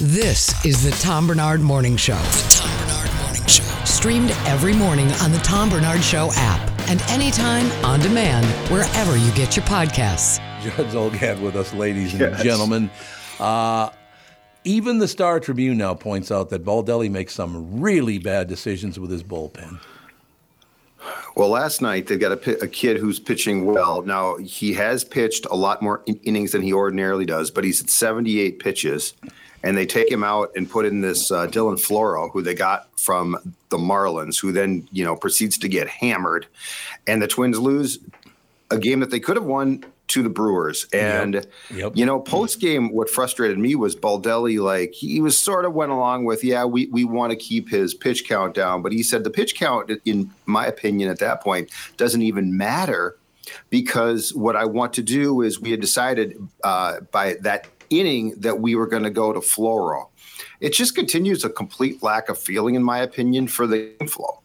This is the Tom Barnard Morning Show. The Tom Barnard Morning Show. Streamed every morning on the Tom Barnard Show app and anytime on demand wherever you get your podcasts. Judd Zulgad with us, ladies and gentlemen. Even the Star Tribune now points out that Baldelli makes some really bad decisions with his bullpen. Well, last night they got a kid who's pitching well. Now, he has pitched a lot more innings than he ordinarily does, but he's at 78 pitches. And they take him out and put in this Dylan Floro, who they got from the Marlins, who then, you know, proceeds to get hammered. And the Twins lose a game that they could have won to the Brewers. And, you know, post-game, what frustrated me was Baldelli, like, he was sort of went along with, we want to keep his pitch count down. But he said the pitch count, in my opinion, at that point, doesn't even matter because what I want to do is we had decided by that inning that we were going to go to Floro. It just continues a complete lack of feeling, in my opinion, for the game flow.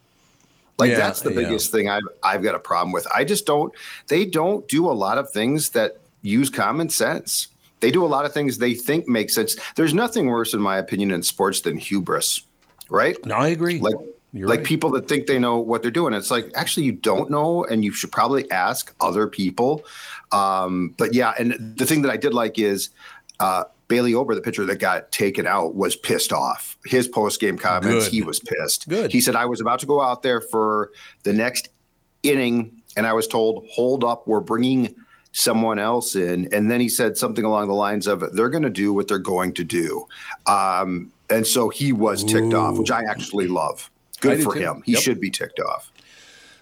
Like, that's the biggest thing I've got a problem with. I just don't – they don't do a lot of things that use common sense. They do a lot of things they think make sense. There's nothing worse, in my opinion, in sports than hubris, right? No, I agree. Like people that think they know what they're doing. It's like, actually, you don't know, and you should probably ask other people. But, yeah, and the thing that I did like is Bailey Ober, the pitcher that got taken out, was pissed off. His post-game comments, he was pissed. He said, I was about to go out there for the next inning, and I was told, hold up, we're bringing someone else in. And then he said something along the lines of, they're going to do what they're going to do. And so he was ticked off, which I actually love. Good for him. He should be ticked off.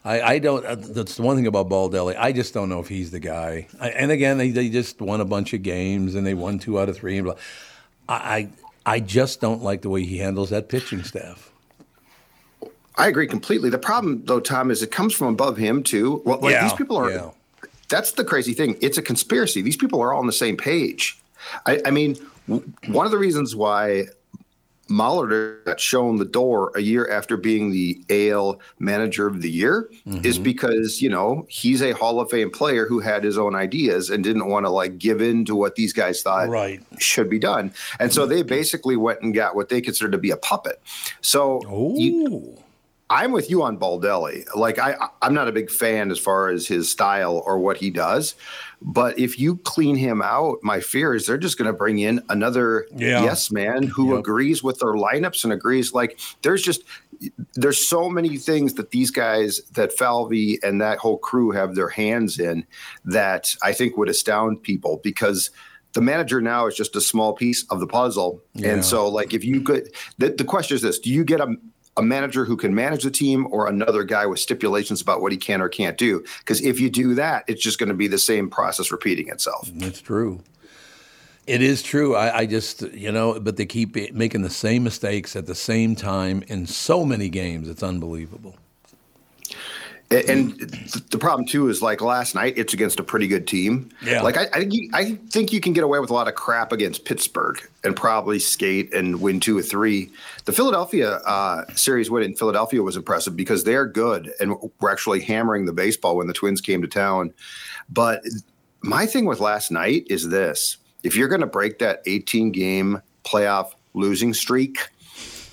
I don't. That's the one thing about Baldelli. I just don't know if he's the guy. And again, they just won a bunch of games and they won 2 out of 3. And I just don't like the way he handles that pitching staff. I agree completely. The problem, though, Tom, is it comes from above him too. Well, like these people are. Yeah. That's the crazy thing. It's a conspiracy. These people are all on the same page. I mean, one of the reasons why Mahler got shown the door a year after being the AL Manager of the Year is because, you know, he's a Hall of Fame player who had his own ideas and didn't want to, like, give in to what these guys thought should be done. And so they basically went and got what they considered to be a puppet. So I'm with you on Baldelli. Like, I'm not a big fan as far as his style or what he does. But if you clean him out, my fear is they're just going to bring in another yes man who agrees with their lineups and agrees. Like, there's so many things that these guys, that Falvey and that whole crew have their hands in that I think would astound people because the manager now is just a small piece of the puzzle. Yeah. And so, like, if you could – the question is this. Do you get a manager who can manage the team or another guy with stipulations about what he can or can't do? Because if you do that, it's just going to be the same process repeating itself. That's true. It is true. I just, you know, but they keep making the same mistakes at the same time in so many games. It's unbelievable. And the problem, too, is like last night, it's against a pretty good team. Yeah. Like, I think you can get away with a lot of crap against Pittsburgh and probably skate and win 2 or 3. The Philadelphia series win in Philadelphia was impressive because they're good and were actually hammering the baseball when the Twins came to town. But my thing with last night is this. If you're going to break that 18-game playoff losing streak,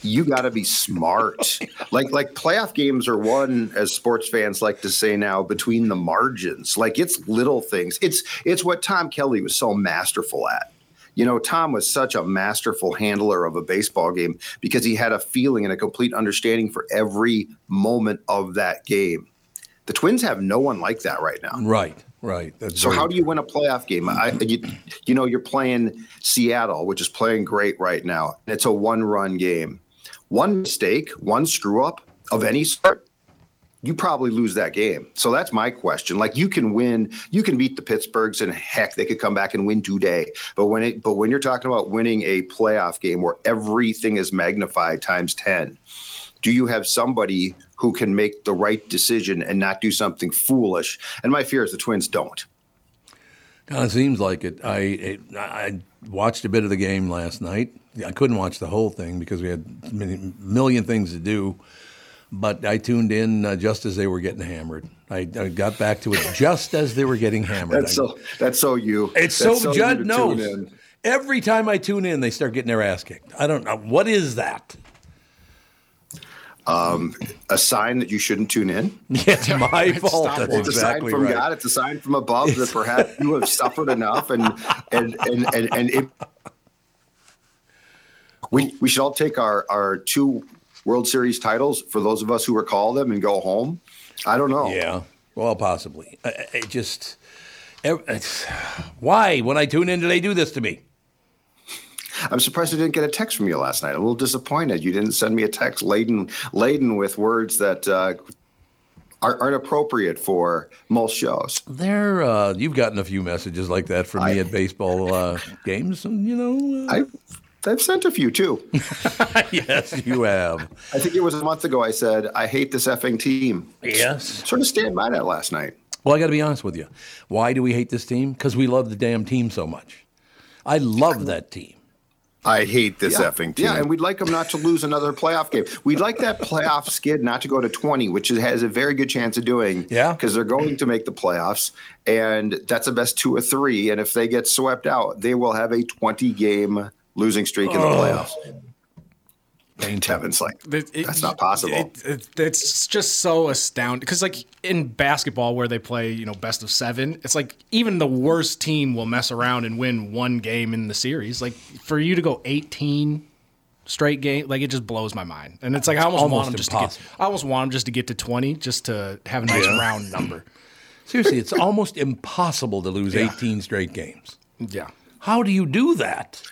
you got to be smart. Like playoff games are won, as sports fans like to say now, between the margins. Like, it's little things. It's what Tom Kelly was so masterful at. You know, Tom was such a masterful handler of a baseball game because he had a feeling and a complete understanding for every moment of that game. The Twins have no one like that right now. Right. So how do you win a playoff game? You know, you're playing Seattle, which is playing great right now. It's a one-run game. One mistake, one screw-up of any sort, you probably lose that game. So that's my question. Like, you can win. You can beat the Pittsburghs, and heck, they could come back and win today. But when you're talking about winning a playoff game where everything is magnified times 10, do you have somebody who can make the right decision and not do something foolish? And my fear is the Twins don't. It seems like it. I watched a bit of the game last night. I couldn't watch the whole thing because we had a million things to do. But I tuned in just as they were getting hammered. I got back to it just as they were getting hammered. That's so you. It's so Judd knows. Every time I tune in, they start getting their ass kicked. I don't know. What is that? A sign that you shouldn't tune in? Yeah, it's my fault. That's it's exactly a sign from God. It's a sign from above that perhaps you have suffered enough. And it, we should all take our two World Series titles, for those of us who recall them, and go home. I don't know. Yeah, well, possibly. It just... Why, when I tune in, do they do this to me? I'm surprised I didn't get a text from you last night. I'm a little disappointed you didn't send me a text laden with words that aren't appropriate for most shows. There, you've gotten a few messages like that from me at baseball games, and you know. I've sent a few, too. Yes, you have. I think it was a month ago I said, I hate this effing team. Yes. Sort of stand by that last night. Well, I got to be honest with you. Why do we hate this team? Because we love the damn team so much. I love that team. I hate this effing team. Yeah, and we'd like them not to lose another playoff game. We'd like that playoff skid not to go to 20, which it has a very good chance of doing. Yeah, because they're going to make the playoffs, and that's the best 2 or 3. And if they get swept out, they will have a 20-game losing streak in the playoffs. Tevin's like, that's not possible. It's just so astounding. Because, like, in basketball where they play, you know, best of 7, it's like even the worst team will mess around and win one game in the series. Like, for you to go 18 straight games, like, it just blows my mind. And it's like I almost want them just to get to 20 just to have a nice round number. Seriously, it's almost impossible to lose 18 straight games. Yeah. How do you do that?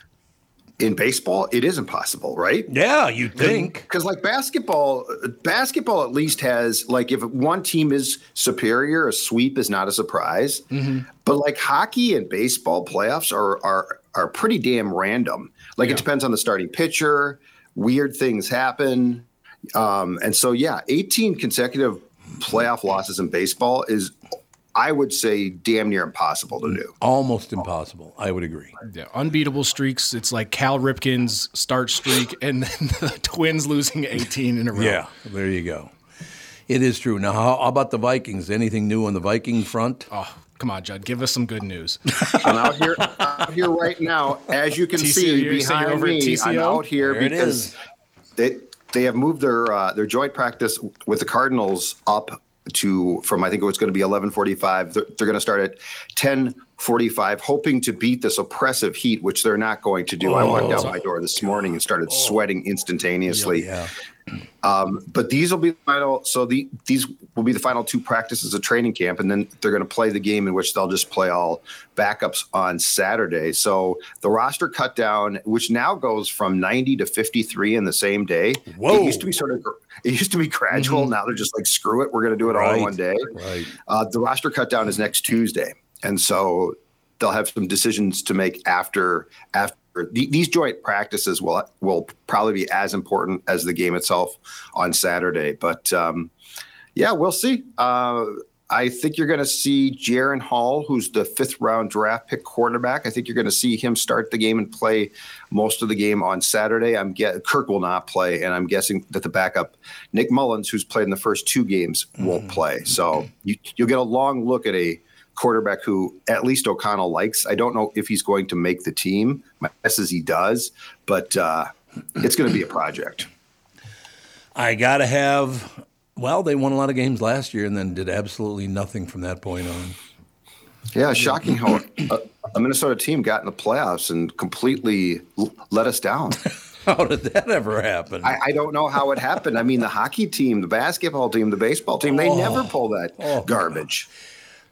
In baseball, it is impossible, right? Yeah, you'd think. Because like basketball at least has, like, if one team is superior, a sweep is not a surprise. Mm-hmm. But like hockey and baseball playoffs are pretty damn random. Like it depends on the starting pitcher. Weird things happen. And so, 18 consecutive playoff losses in baseball is, I would say, damn near impossible to do. Almost impossible. I would agree. Yeah, unbeatable streaks. It's like Cal Ripken's start streak and then the Twins losing 18 in a row. Yeah, there you go. It is true. Now, how about the Vikings? Anything new on the Viking front? Oh, come on, Judd. Give us some good news. I'm out here right now. As you can see behind me, I'm out here because they have moved their joint practice with the Cardinals up from I think it's going to be 11:45. They're going to start at 10:45, hoping to beat this oppressive heat, which they're not going to do. I walked out my door this morning and started sweating instantaneously. Yeah. But these will be the final. So these will be the final two practices of training camp, and then they're going to play the game in which they'll just play all backups on Saturday. So the roster cut down, which now goes from 90 to 53 in the same day. Whoa! It used to be gradual. Mm-hmm. Now they're just like, screw it, we're going to do it all in one day. Right. The roster cut down is next Tuesday. And so they'll have some decisions to make after these joint practices will probably be as important as the game itself on Saturday. But we'll see. I think you're going to see Jaren Hall, who's the 5th round draft pick quarterback. I think you're going to see him start the game and play most of the game on Saturday. Kirk will not play, and I'm guessing that the backup, Nick Mullins, who's played in the first 2 games, won't play. So you'll get a long look at a quarterback who at least O'Connell likes. I don't know if he's going to make the team. My guess is he does, but it's going to be a project. I got to have – they won a lot of games last year and then did absolutely nothing from that point on. Yeah, shocking how a Minnesota team got in the playoffs and completely let us down. How did that ever happen? I don't know how it happened. I mean, the hockey team, the basketball team, the baseball team, they never pull that garbage.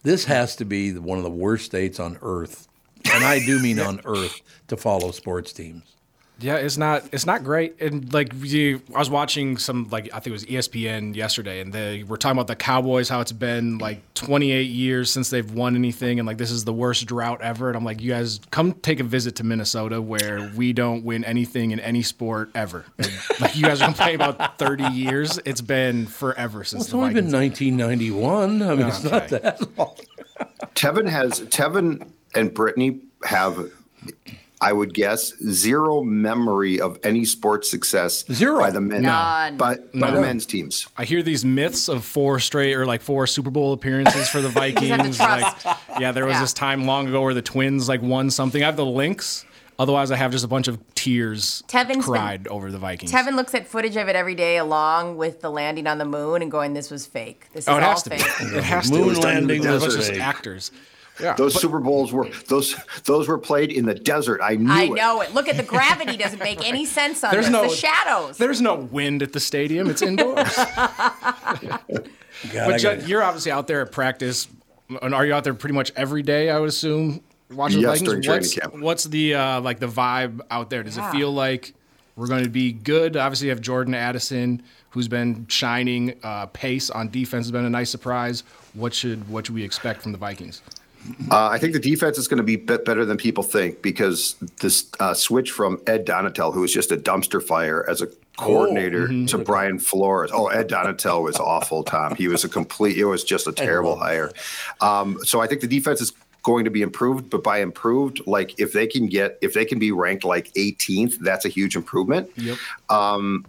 This has to be one of the worst states on earth, and I do mean on earth, to follow sports teams. Yeah, it's not great. And like I was watching some, like I think it was ESPN yesterday, and they were talking about the Cowboys, how it's been like 28 years since they've won anything, and like this is the worst drought ever. And I'm like, you guys come take a visit to Minnesota where we don't win anything in any sport ever. And, like, you guys are complaining about 30 years. It's been forever since the Vikings. It's only been 1991. I mean, it's not that long. Tevin and Brittany have, I would guess, zero memory of any sports success. Zero. By the men. None. By the men's teams. I hear these myths of 4 Super Bowl appearances for the Vikings. Like, there was this time long ago where the Twins like won something. I have the Lynx Otherwise, I have just a bunch of tears cried over the Vikings. Tevin looks at footage of it every day along with the landing on the moon and going, this was fake. This is all fake. It has to be. It has to be. Moon landing was just actors. Yeah. Those Super Bowls were those were played in the desert. I know it. Look at the gravity doesn't make any sense on this. The shadows. There's no wind at the stadium. It's indoors. God, but you're obviously out there at practice, and are you out there pretty much every day? I would assume watching the Vikings. What's the like the vibe out there? Does it feel like we're going to be good? Obviously, you have Jordan Addison, who's been shining. Pace on defense has been a nice surprise. What should we expect from the Vikings? I think the defense is going to be better than people think because this switch from Ed Donatel, who was just a dumpster fire as a coordinator, to Brian Flores. Oh, Ed Donatel was awful, Tom. He was it was just a terrible hire. So I think the defense is going to be improved, but by improved, like if they can be ranked like 18th, that's a huge improvement. Yep.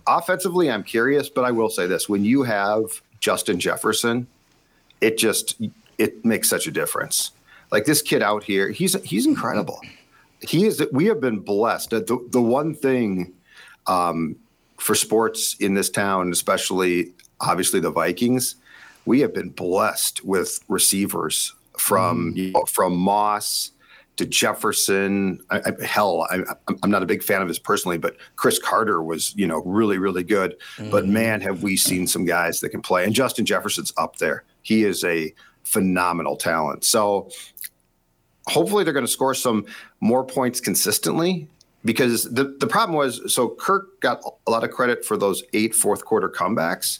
Offensively, I'm curious, but I will say this. When you have Justin Jefferson, it makes such a difference. Like this kid out here, he's incredible. He is. We have been blessed. The one thing for sports in this town, especially obviously the Vikings, we have been blessed with receivers from Moss to Jefferson. I'm not a big fan of his personally, but Chris Carter was really really good. Mm. But man, have we seen some guys that can play? And Justin Jefferson's up there. He is a phenomenal talent. So hopefully they're going to score some more points consistently because the problem was, so Kirk got a lot of credit for those 8 fourth quarter comebacks,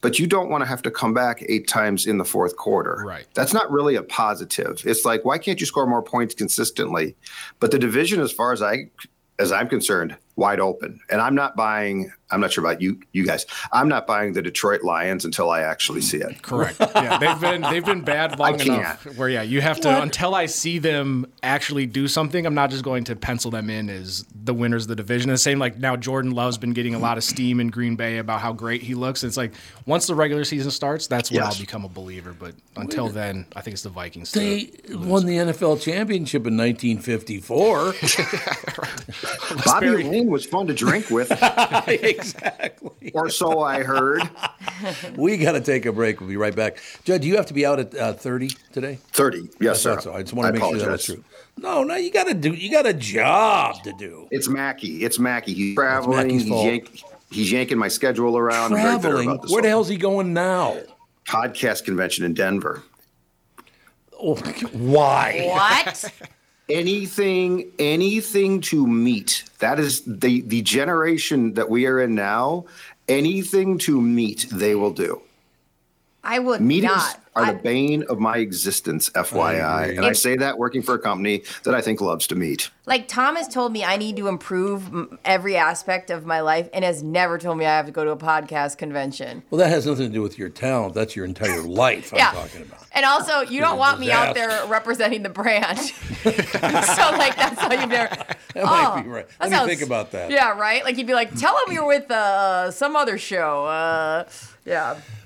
but you don't want to have to come back 8 times in the fourth quarter. Right. That's not really a positive. It's like, why can't you score more points consistently? But the division, as far as I'm concerned, wide open. And I'm not sure about you guys. I'm not buying the Detroit Lions until I actually see it. Correct. Yeah, they've been bad long enough where you have to until I see them actually do something, I'm not just going to pencil them in as the winners of the division. The same like now Jordan Love's been getting a lot of steam in Green Bay about how great he looks. It's like once the regular season starts, that's when I'll become a believer, but until then, I think it's the Vikings. They won the NFL championship in 1954. Bobby Lane was fun to drink with. Exactly. Or so I heard. We got to take a break. We'll be right back. Judd, do you have to be out at 30 today? 30, yes, sir. So. I just want to make sure that's true. No, you got a job to do. It's Mackie. He's traveling. He's yanking my schedule around. I'm very bitter about this. Where the hell's he going now? Podcast convention in Denver. Oh, why? What? Anything to meet. That is the generation that we are in now. Anything to meet, they will do. I would Meetings not. Are the bane of my existence, FYI. I say that working for a company that I think loves to meet. Like Tom has told me I need to improve every aspect of my life and has never told me I have to go to a podcast convention. Well, that has nothing to do with your talent. That's your entire life I'm talking about. And also, you don't want me out there representing the brand. So, like, that's how you do it. That might be right. Let me think about that. Yeah, right? Like, you'd be like, tell them you're with some other show.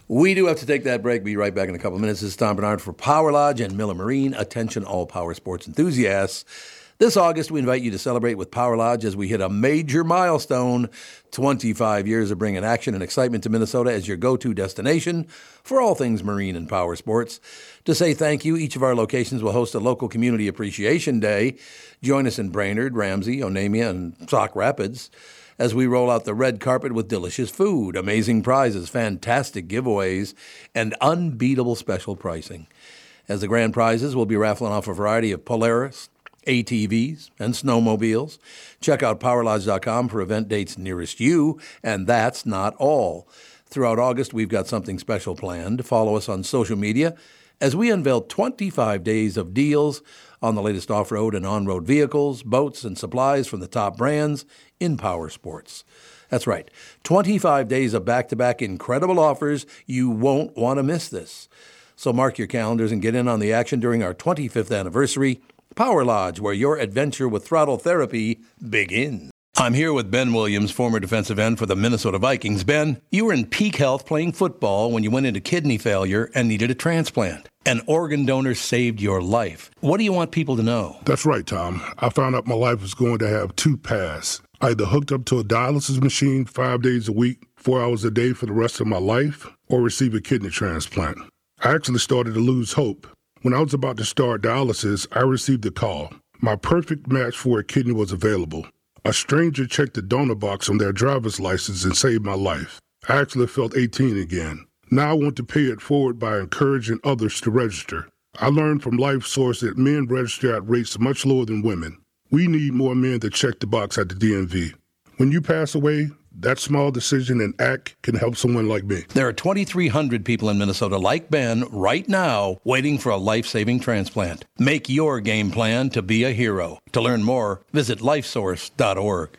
We do have to take that break. Be right back in a couple of minutes. This is Tom Barnard for Power Lodge and Miller Marine. Attention all power sports enthusiasts. This August, we invite you to celebrate with Power Lodge as we hit a major milestone, 25 years of bringing action and excitement to Minnesota as your go-to destination for all things marine and power sports. To say thank you, each of our locations will host a local community appreciation day. Join us in Brainerd, Ramsey, Onamia, and Sauk Rapids as we roll out the red carpet with delicious food, amazing prizes, fantastic giveaways, and unbeatable special pricing. As the grand prizes, we'll be raffling off a variety of Polaris, ATVs, and snowmobiles. Check out powerlodge.com for event dates nearest you, and that's not all. Throughout August, we've got something special planned. Follow us on social media as we unveil 25 days of deals on the latest off-road and on-road vehicles, boats, and supplies from the top brands in power sports. That's right, 25 days of back-to-back incredible offers. You won't want to miss this. So mark your calendars and get in on the action during our 25th anniversary, Power Lodge, where your adventure with throttle therapy begins. I'm here with Ben Williams, former defensive end for the Minnesota Vikings. Ben, you were in peak health playing football when you went into kidney failure and needed a transplant. An organ donor saved your life. What do you want people to know? That's right, Tom. I found out my life was going to have two paths. I either hooked up to a dialysis machine 5 days a week, 4 hours a day for the rest of my life, or receive a kidney transplant. I actually started to lose hope. When I was about to start dialysis, I received a call. My perfect match for a kidney was available. A stranger checked the donor box on their driver's license and saved my life. I actually felt 18 again. Now I want to pay it forward by encouraging others to register. I learned from Life Source that men register at rates much lower than women. We need more men to check the box at the DMV. When you pass away, that small decision and act can help someone like me. There are 2,300 people in Minnesota like Ben right now waiting for a life-saving transplant. Make your game plan to be a hero. To learn more, visit lifesource.org.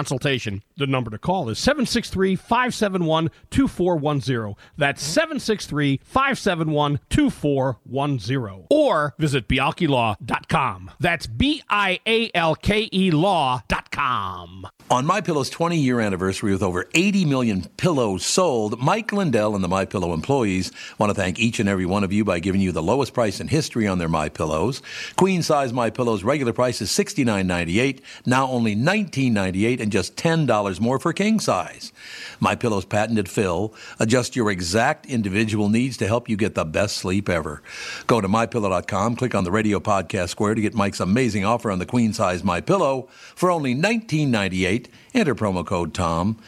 The number to call is 763-571-2410. That's 763-571-2410. Or visit bialkelaw.com. That's B-I-A-L-K-E law.com. On MyPillow's 20-year anniversary with over 80 million pillows sold, Mike Lindell and the MyPillow employees want to thank each and every one of you by giving you the lowest price in history on their MyPillows. Queen-size MyPillows regular price is $69.98, now only $19.98 and just $10 more for king size. MyPillow's patented fill adjusts your exact individual needs to help you get the best sleep ever. Go to MyPillow.com, click on the radio podcast square to get Mike's amazing offer on the queen size MyPillow for only $19.98. Enter promo code TOM.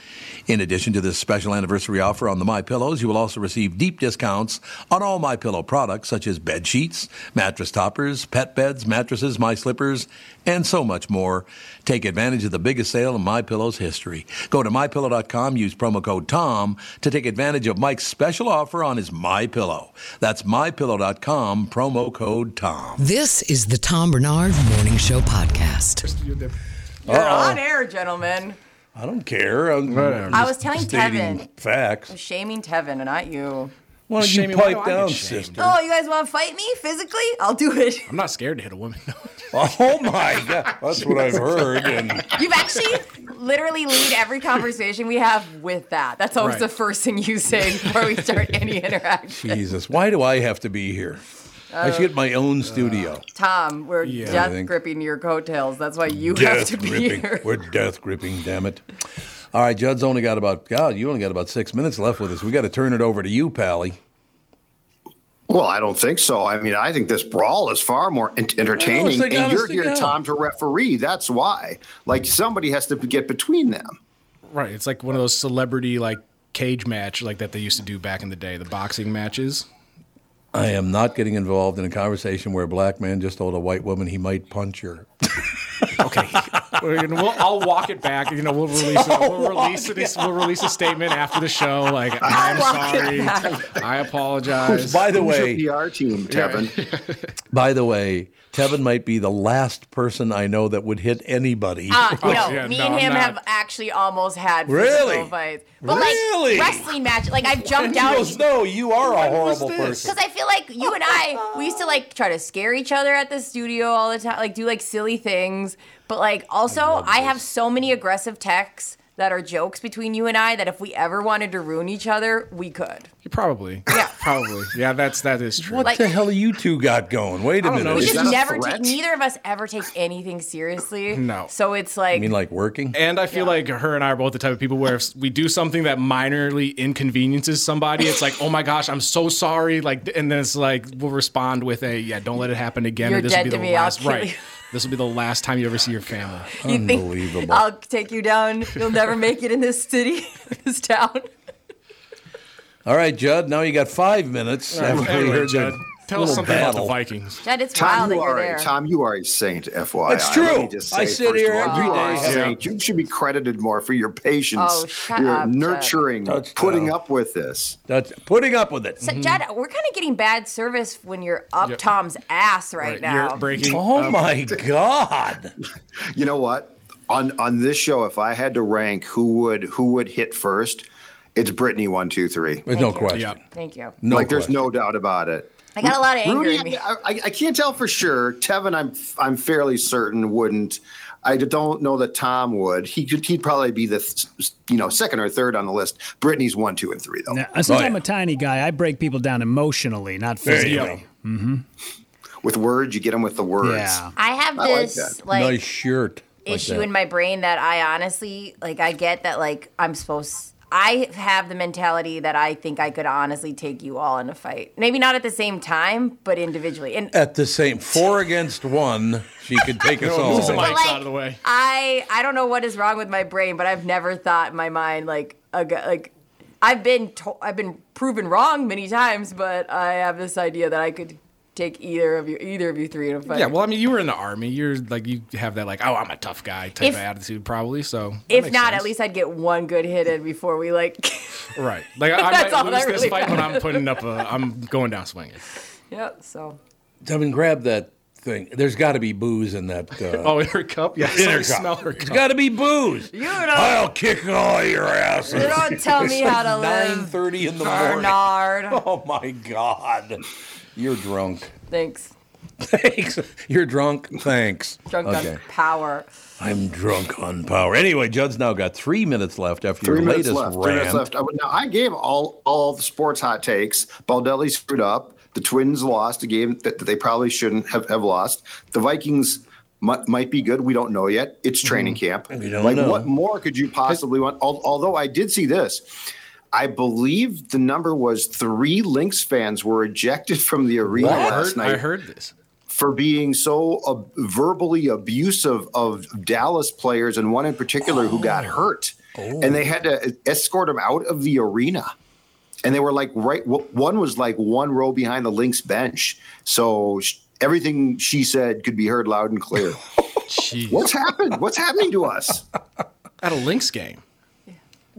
In addition to this special anniversary offer on the MyPillows, you will also receive deep discounts on all MyPillow products such as bed sheets, mattress toppers, pet beds, mattresses, MySlippers, and so much more. Take advantage of the biggest sale in MyPillow's history. Go to MyPillow.com, use promo code TOM to take advantage of Mike's special offer on his MyPillow. That's MyPillow.com, promo code TOM. This is the Tom Barnard Morning Show Podcast. You're on air, gentlemen. I don't care. I was telling Tevin. Facts. I'm shaming Tevin and not you. Why don't you pipe down, sister? Oh, you guys want to fight me physically? I'll do it. I'm not scared to hit a woman. Oh, my God. That's what I've heard. And you've actually literally lead every conversation we have with that. That's always the first thing you say before we start any interaction. Jesus. Why do I have to be here? I should get my own studio. Tom, we're death gripping your coattails. That's why you death have to be gripping. Here. We're death gripping, damn it. All right, Judd's only got about, you only got about 6 minutes left with us. We got to turn it over to you, Pally. Well, I don't think so. I mean, I think this brawl is far more entertaining, and you're here, Tom, to referee. That's why. Like, somebody has to get between them. Right. It's like one of those celebrity, like, cage match, like that they used to do back in the day, the boxing matches. I am not getting involved in a conversation where a black man just told a white woman he might punch her. Okay, I'll walk it back. You know, we'll release it. We'll release a statement after the show. Like, I'm sorry. I apologize. By the way, PR team, Tevin. By the way, Tevin might be the last person I know that would hit anybody. Me and him have actually almost had physical fights. But like wrestling match, like I've jumped out. No, you are a horrible person. Because I feel like you and I, we used to like try to scare each other at the studio all the time, like do like silly things. But like also, I have so many aggressive texts that are jokes between you and I that if we ever wanted to ruin each other, we could. Probably. Yeah, that is true. What the hell you two got going? Wait a minute. We just neither of us ever take anything seriously. No. So it's like. You mean like working? And I feel like her and I are both the type of people where if we do something that minorly inconveniences somebody, it's like, oh my gosh, I'm so sorry. Like, and then it's like, we'll respond with don't let it happen again. You're dead to me, I'll kill you. This will be the last time you ever see your family. Unbelievable. Think I'll take you down. You'll never make it in this city, this town. All right, Judd, now you got 5 minutes. Right, after we heard Judd. Tell us something about the Vikings. That is wild that you're there. Tom, you are a saint, FYI. It's true. I sit here every day. You should be credited more for your patience, your nurturing, putting up with this. Putting up with it. So, Judd, we're kind of getting bad service when you're up Tom's ass right now. You're breaking. Oh, my God. You know what? On this show, if I had to rank who would hit first, it's Brittany 1, 2, 3. There's no question. Yeah. Thank you. No, like there's no doubt about it. I got a lot of anger in me. I can't tell for sure. Tevin, I'm fairly certain wouldn't. I don't know that Tom would. He'd probably be the second or third on the list. Brittany's 1, 2, and 3 though. Now, since I'm a tiny guy, I break people down emotionally, not physically. There you go. Mm-hmm. With words, you get them with the words. Yeah. I have this nice shirt. Issue in my brain that I honestly, I get that, I have the mentality that I think I could honestly take you all in a fight. Maybe not at the same time, but individually. And at the same, 4 against 1, she could take us all. Move the mics out of the way. I don't know what is wrong with my brain, but I've never thought in my mind, I've been proven wrong many times, but I have this idea that I could take either of you three in a fight. Yeah, well, I mean, you were in the Army. You're you have that I'm a tough guy type of attitude probably. So if not, sense. At least I'd get one good hit in before we right. I might lose this fight, but I'm putting up I'm going down swinging. Yeah. So Devin, grab that thing. There's got to be booze in that. In her cup. Yeah, I smell her cup. There's got to be booze. You don't. I'll kick all your asses. You don't tell me how to live. 9:30 in the Barnard. Morning. Oh my God. You're drunk. Thanks. You're drunk. Thanks. Drunk on power. I'm drunk on power. Anyway, Judd's now got 3 minutes left after your latest rant. 3 minutes left. Now, I gave all the sports hot takes. Baldelli screwed up. The Twins lost a game that they probably shouldn't have lost. The Vikings might be good. We don't know yet. It's training camp. We don't know. What more could you possibly want? Although I did see this. I believe the number was 3 Lynx fans were ejected from the arena last night. I heard this. For being so verbally abusive of Dallas players, and one in particular who got hurt. Oh. And they had to escort him out of the arena. And they were one was one row behind the Lynx bench. So everything she said could be heard loud and clear. What's happened? What's happening to us? At a Lynx game.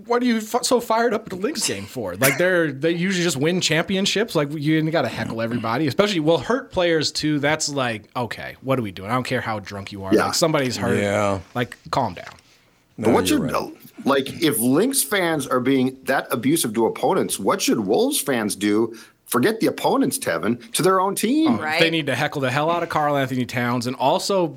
What are you so fired up at the Lynx game for? They usually just win championships. You got to heckle everybody, especially hurt players too. That's okay, what are we doing? I don't care how drunk you are. Yeah. Somebody's hurt. Yeah. Calm down. No, but if Lynx fans are being that abusive to opponents, what should Wolves fans do? Forget the opponents, Tevin, to their own team. Right. They need to heckle the hell out of Carl Anthony Towns, and also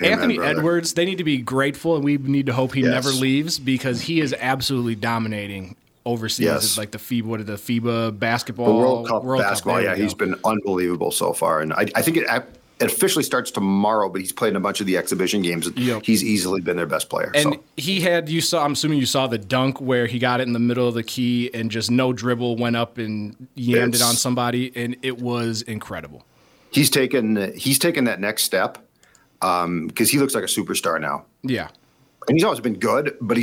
Anthony Edwards. They need to be grateful, and we need to hope he never leaves, because he is absolutely dominating overseas. Yes. It's the FIBA, what is the FIBA basketball? The World Cup basketball. Yeah, he's been unbelievable so far, and I think it officially starts tomorrow, but he's played in a bunch of the exhibition games. Yep. He's easily been their best player. And I'm assuming you saw the dunk where he got it in the middle of the key and just no dribble, went up and yammed it on somebody, and it was incredible. He's taken that next step because he looks like a superstar now. Yeah. And he's always been good, but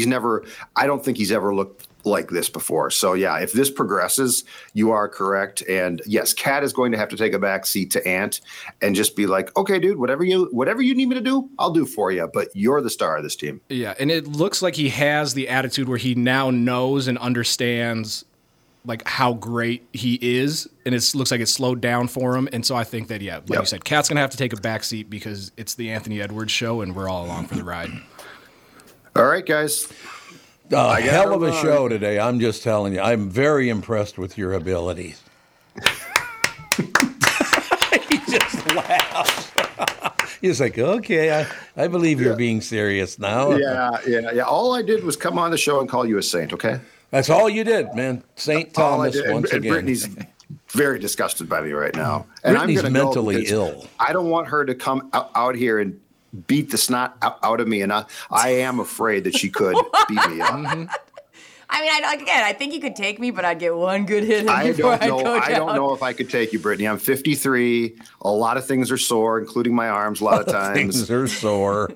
I don't think he's ever looked like this before. So, yeah, if this progresses, you are correct. And, yes, Cat is going to have to take a back seat to Ant and just be okay, dude, whatever you need me to do, I'll do for you. But you're the star of this team. Yeah, and it looks like he has the attitude where he now knows and understands, how great he is. And it looks like it's slowed down for him. And so I think that, you said, Cat's going to have to take a back seat because it's the Anthony Edwards show and we're all along for the ride. All right, guys. A hell of a show today. I'm just telling you. I'm very impressed with your abilities. He just laughs. He's okay, I believe you're being serious now. Yeah. All I did was come on the show and call you a saint, okay? That's all you did, man. Saint Thomas once again. Brittany's very disgusted by me right now. And Brittany's mentally ill. I don't want her to come out here and beat the snot out of me, and I am afraid that she could beat me up. Mm-hmm. I mean, I think you could take me, but I'd get one good hit before I'd go down. I don't know if I could take you, Brittany. I'm 53. A lot of things are sore, including my arms a lot of times. Things are sore.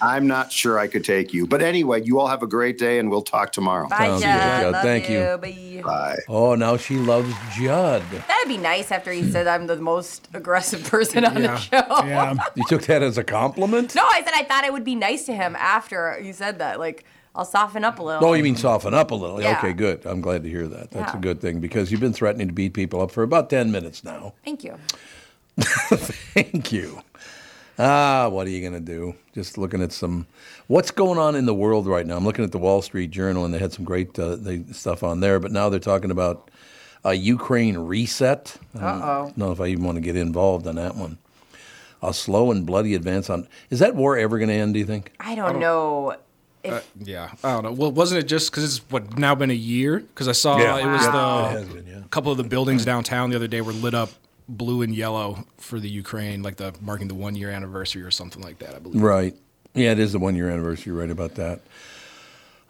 I'm not sure I could take you. But anyway, you all have a great day, and we'll talk tomorrow. Bye, Judd. Thank you. Bye. Oh, now she loves Judd. That'd be nice after he said I'm the most aggressive person on the show. Yeah. You took that as a compliment? No, I said I thought it would be nice to him after you said that, like, I'll soften up a little. Oh, you mean soften up a little. Yeah. Okay, good. I'm glad to hear that. That's a good thing, because you've been threatening to beat people up for about 10 minutes now. Thank you. Thank you. What are you going to do? Just looking at what's going on in the world right now. I'm looking at the Wall Street Journal, and they had some great stuff on there, but now they're talking about a Ukraine reset. I don't know if I even want to get involved on that one. A slow and bloody advance on... Is that war ever going to end, do you think? I don't know. I don't know. Well, wasn't it just because it's now been a year? Because I saw a couple of the buildings downtown the other day were lit up blue and yellow for the Ukraine, like marking the 1 year anniversary or something like that, I believe. Right. Yeah, it is the 1 year anniversary. Right about that.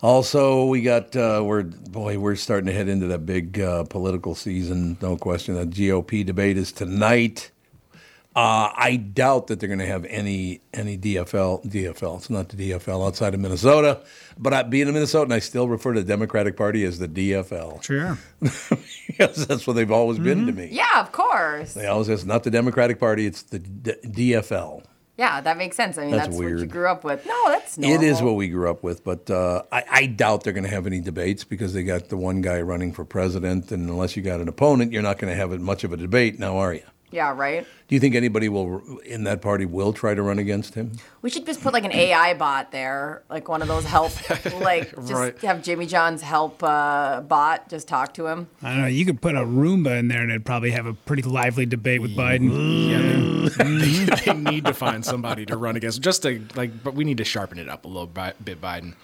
Also, we got we're starting to head into that big political season. No question. The GOP debate is tonight. I doubt that they're going to have any DFL. It's not the DFL outside of Minnesota, but being a Minnesotan, I still refer to the Democratic Party as the DFL. Sure. Because that's what they've always been to me. Yeah, of course. They always say it's not the Democratic Party, it's the DFL. Yeah, that makes sense. I mean, that's what you grew up with. No, that's normal. It is what we grew up with, but I doubt they're going to have any debates because they got the one guy running for president, and unless you got an opponent, you're not going to have much of a debate now, are you? Yeah, right. Do you think anybody in that party will try to run against him? We should just put like an AI bot there, like one of those help, like just have Jimmy John's help bot just talk to him. I don't know. You could put a Roomba in there and it'd probably have a pretty lively debate with Biden. Yeah, they need to find somebody to run against. But we need to sharpen it up a little bit, Biden.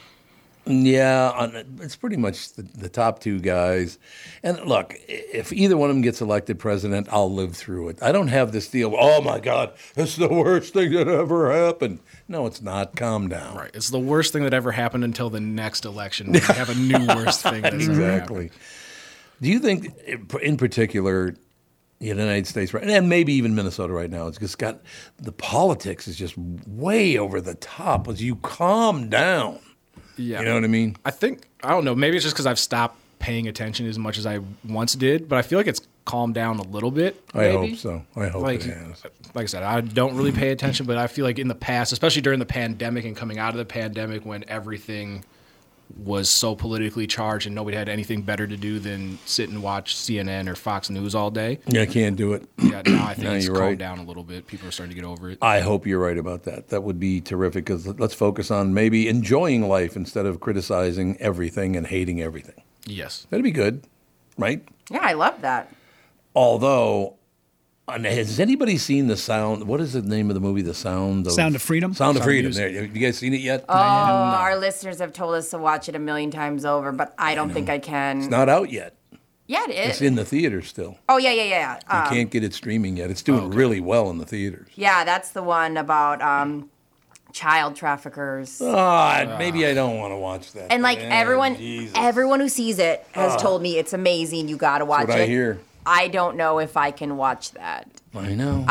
Yeah, it's pretty much the top two guys. And look, if either one of them gets elected president, I'll live through it. I don't have this deal, oh my God, it's the worst thing that ever happened. No, it's not. Calm down. Right. It's the worst thing that ever happened until the next election. We have a new worst thing that's ever happened. Do you think, in particular, the United States, and maybe even Minnesota right now, it's just got the politics is just way over the top as you calm down? Yeah, you know what I mean? I think, I don't know, maybe it's just because I've stopped paying attention as much as I once did, but I feel like it's calmed down a little bit. Maybe. I hope so. I hope it has. Like I said, I don't really pay attention, but I feel like in the past, especially during the pandemic and coming out of the pandemic when everything was so politically charged and nobody had anything better to do than sit and watch CNN or Fox News all day. Yeah, I can't do it. Yeah, no, I think it's calmed down a little bit. People are starting to get over it. I hope you're right about that. That would be terrific, because let's focus on maybe enjoying life instead of criticizing everything and hating everything. Yes. That'd be good, right? Yeah, I love that. Although... Has anybody seen The Sound? What is the name of the movie? The Sound of... Sound of Freedom? Sound of Freedom. There. Have you guys seen it yet? Oh, our listeners have told us to watch it a million times over, but I don't think I can. It's not out yet. Yeah, it is. It's in the theater still. Oh, yeah. You can't get it streaming yet. It's doing really well in the theaters. Yeah, that's the one about... child traffickers. Oh, maybe I don't want to watch that. And like everyone who sees it has told me it's amazing. You got to watch it. That's what I hear. I don't know if I can watch that. I know.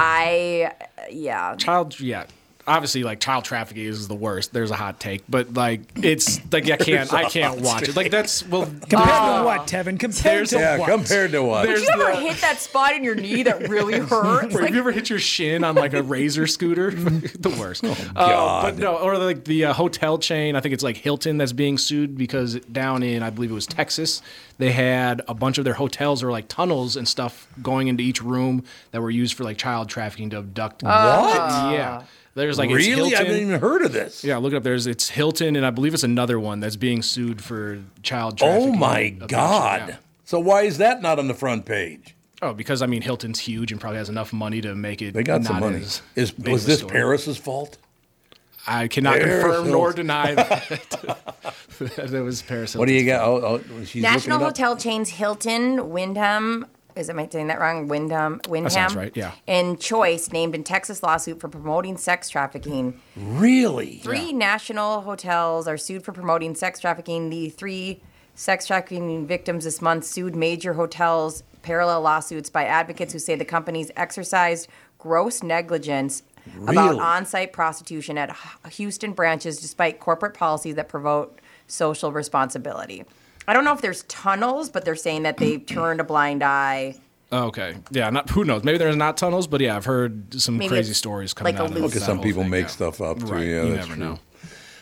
Obviously, like, child trafficking is the worst. There's a hot take, but like it's like I can't watch it. Like that's compared to what, Tevin? Compared to what? Did you ever hit that spot in your knee that really hurts? Have you ever hit your shin on like a razor scooter? The worst. Oh, God. But no, or like the hotel chain. I think it's like Hilton that's being sued because down in, I believe it was Texas, they had a bunch of their hotels or like tunnels and stuff going into each room that were used for like child trafficking to abduct. What? Yeah. There's like really? It's Hilton. I haven't even heard of this. Yeah, look it up. It's Hilton, and I believe it's another one that's being sued for child trafficking. Oh, my God. Yeah. So why is that not on the front page? Oh, because, I mean, Hilton's huge and probably has enough money to make it. They got some money. Was this story. Paris's fault? I cannot confirm nor deny that. That was Paris. What do you got? She's National Hotel Chains Hilton, Wyndham. Is it my saying that wrong? Wyndham. That sounds right, yeah. And Choice named in Texas lawsuit for promoting sex trafficking. Really? Three national hotels are sued for promoting sex trafficking. The three Sex trafficking victims this month sued major hotels, parallel lawsuits by advocates who say the companies exercised gross negligence about on-site prostitution at Houston branches despite corporate policies that promote social responsibility. I don't know if there's tunnels, but they're saying that they've turned a blind eye. Okay. Yeah, not who knows? Maybe there's not tunnels, but yeah, I've heard some crazy stories coming out of this. Look, some people make stuff up, too. Right. Yeah, you never know.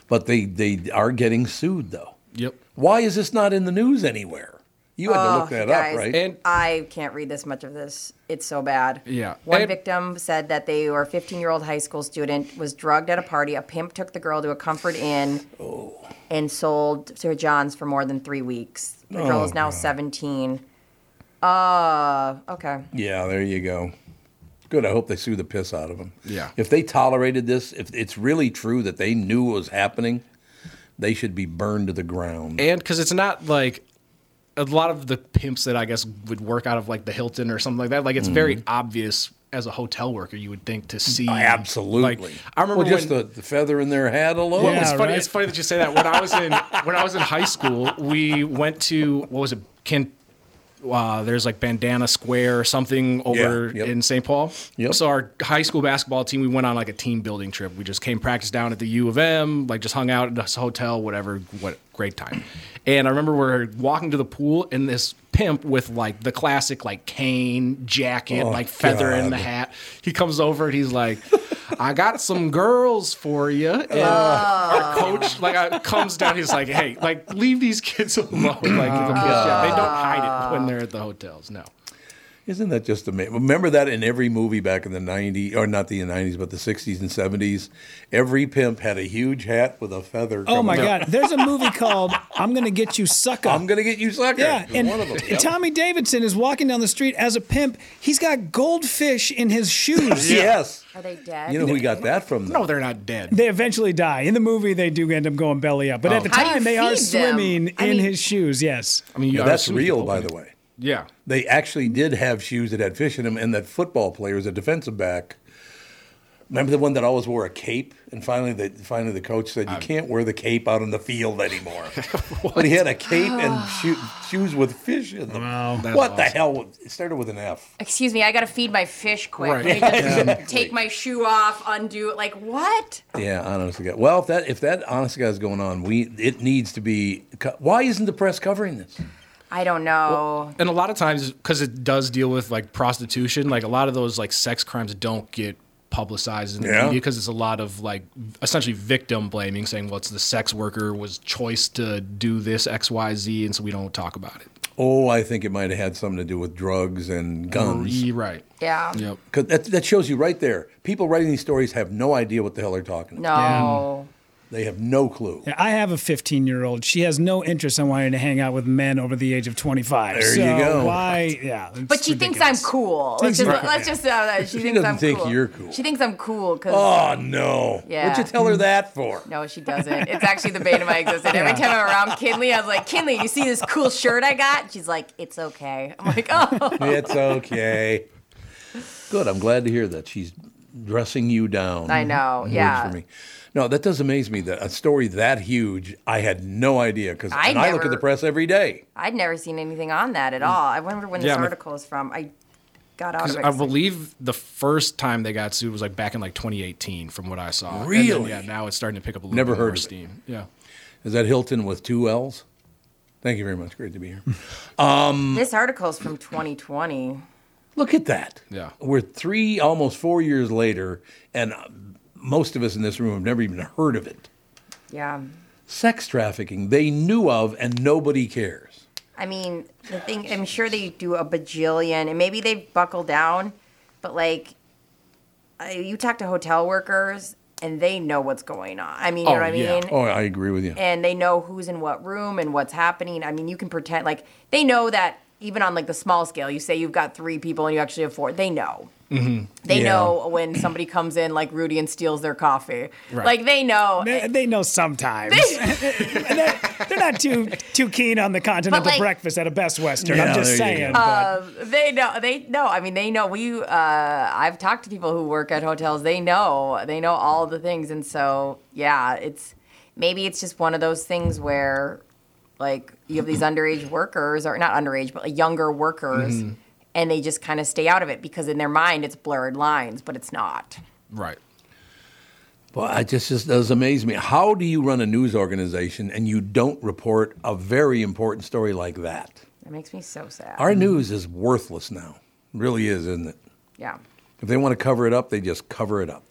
But they are getting sued, though. Yep. Why is this not in the news anywhere? You had to look that up, right? And I can't read this much of this. It's so bad. Yeah. One victim said that they were a 15-year-old high school student, was drugged at a party. A pimp took the girl to a Comfort Inn and sold to John's for more than 3 weeks. The girl is now 17. Okay. Yeah, there you go. Good. I hope they sue the piss out of them. Yeah. If they tolerated this, if it's really true that they knew what was happening, they should be burned to the ground. And because it's not like a lot of the pimps that I guess would work out of like the Hilton or something like that. Like it's very obvious as a hotel worker, you would think to see. Absolutely. Like, I remember just the feather in their hat alone. Yeah, it's funny. Right? It's funny that you say that. When I was in high school, we went to there's like Bandana Square or something over in St. Paul. Yep. So our high school basketball team, we went on like a team building trip. We just came practice down at the U of M, like just hung out at this hotel, whatever. What great time. And I remember we're walking to the pool and this pimp with like the classic like cane jacket, like feather in the hat. He comes over and he's like, I got some girls for you. And our coach comes down. He's like, hey, like leave these kids alone. Like the kids, they don't hide it when they're at the hotels. No. Isn't that just amazing? Remember that in every movie back in the 90s, or not the 90s, but the 60s and 70s, every pimp had a huge hat with a feather. Oh, my God. There's a movie called I'm Going to Get You Sucker. I'm Going to Get You Sucker. Yeah, and one of them. Tommy Davidson is walking down the street as a pimp. He's got goldfish in his shoes. Yes. Are they dead? You know who we got that from? No, they're not dead. They eventually die. In the movie, they do end up going belly up. But at the time, they are swimming in his shoes, yes. I mean, that's real, by the way. Yeah. They actually did have shoes that had fish in them, and that football player was a defensive back. Remember the one that always wore a cape? And finally the coach said, you can't wear the cape out on the field anymore. But he had a cape and shoes with fish in them. Wow, what the hell? It started with an F. Excuse me, I got to feed my fish quick. Right. Let me just take my shoe off, undo it. Like, what? Yeah, honestly, God. Well, if that honestly is going on, it needs to be... Why isn't the press covering this? I don't know. Well, and a lot of times, because it does deal with like prostitution, like a lot of those like sex crimes don't get publicized in the media because it's a lot of like essentially victim blaming, saying, well, it's the sex worker was choice to do this X, Y, Z, and so we don't talk about it. Oh, I think it might have had something to do with drugs and guns. Right. Yeah. Yep. Because that shows you right there. People writing these stories have no idea what the hell they're talking about. No. Yeah. They have no clue. Yeah, I have a 15-year-old. She has no interest in wanting to hang out with men over the age of 25. There you go. Why? Yeah. But she thinks I'm cool. She doesn't think you're cool. She thinks I'm cool. Oh, no. Yeah. What'd you tell her that for? No, she doesn't. It's actually the bane of my existence. Every time I'm around Kinley, I was like, Kinley, you see this cool shirt I got? She's like, it's okay. I'm like, oh. It's okay. Good. I'm glad to hear that. She's dressing you down. I know. Words for me. No, that does amaze me. That a story that huge, I had no idea because I look at the press every day. I'd never seen anything on that at all. I wonder when this article is from. I got out of it. I believe the first time they got sued was like back in like 2018, from what I saw. Really? Then, now it's starting to pick up a little bit more steam. Yeah. Is that Hilton with two L's? Thank you very much. Great to be here. This article is from 2020. Look at that. Yeah. We're almost 4 years later, and. Most of us in this room have never even heard of it. Yeah. Sex trafficking, they knew of, and nobody cares. I mean, the thing, I'm sure they do a bajillion, and maybe they buckle down, but like, you talk to hotel workers, and they know what's going on. I mean, you know what I mean? Oh, I agree with you. And they know who's in what room and what's happening. I mean, you can pretend, like, they know that even on like the small scale, you say you've got 3 people and you actually have 4, they know. Mm-hmm. They know when somebody comes in like Rudy and steals their coffee. Right. Like they know. They know sometimes. They're not too keen on the continental breakfast at a Best Western. Yeah, I'm just saying. They know. They know. I mean, they know. I've talked to people who work at hotels. They know. They know all the things. And so, yeah, maybe it's just one of those things where Like, you have these underage workers, or not underage, but like younger workers, mm-hmm. and they just kind of stay out of it because in their mind it's blurred lines, but it's not. Right. Well, it just does amaze me. How do you run a news organization and you don't report a very important story like that? That makes me so sad. Our news is worthless now. It really is, isn't it? Yeah. If they want to cover it up, they just cover it up.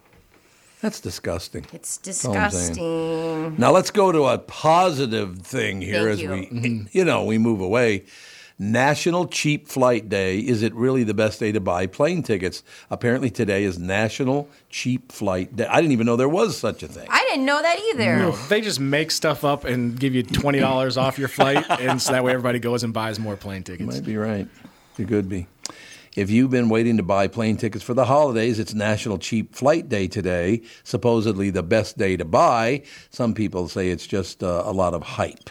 That's disgusting. It's disgusting. Now let's go to a positive thing here as we move away. National Cheap Flight Day. Is it really the best day to buy plane tickets? Apparently today is National Cheap Flight Day. I didn't even know there was such a thing. I didn't know that either. No, they just make stuff up and give you $20 off your flight, and so that way everybody goes and buys more plane tickets. Might be right. You could be. If you've been waiting to buy plane tickets for the holidays, it's National Cheap Flight Day today, supposedly the best day to buy. Some people say it's just a lot of hype.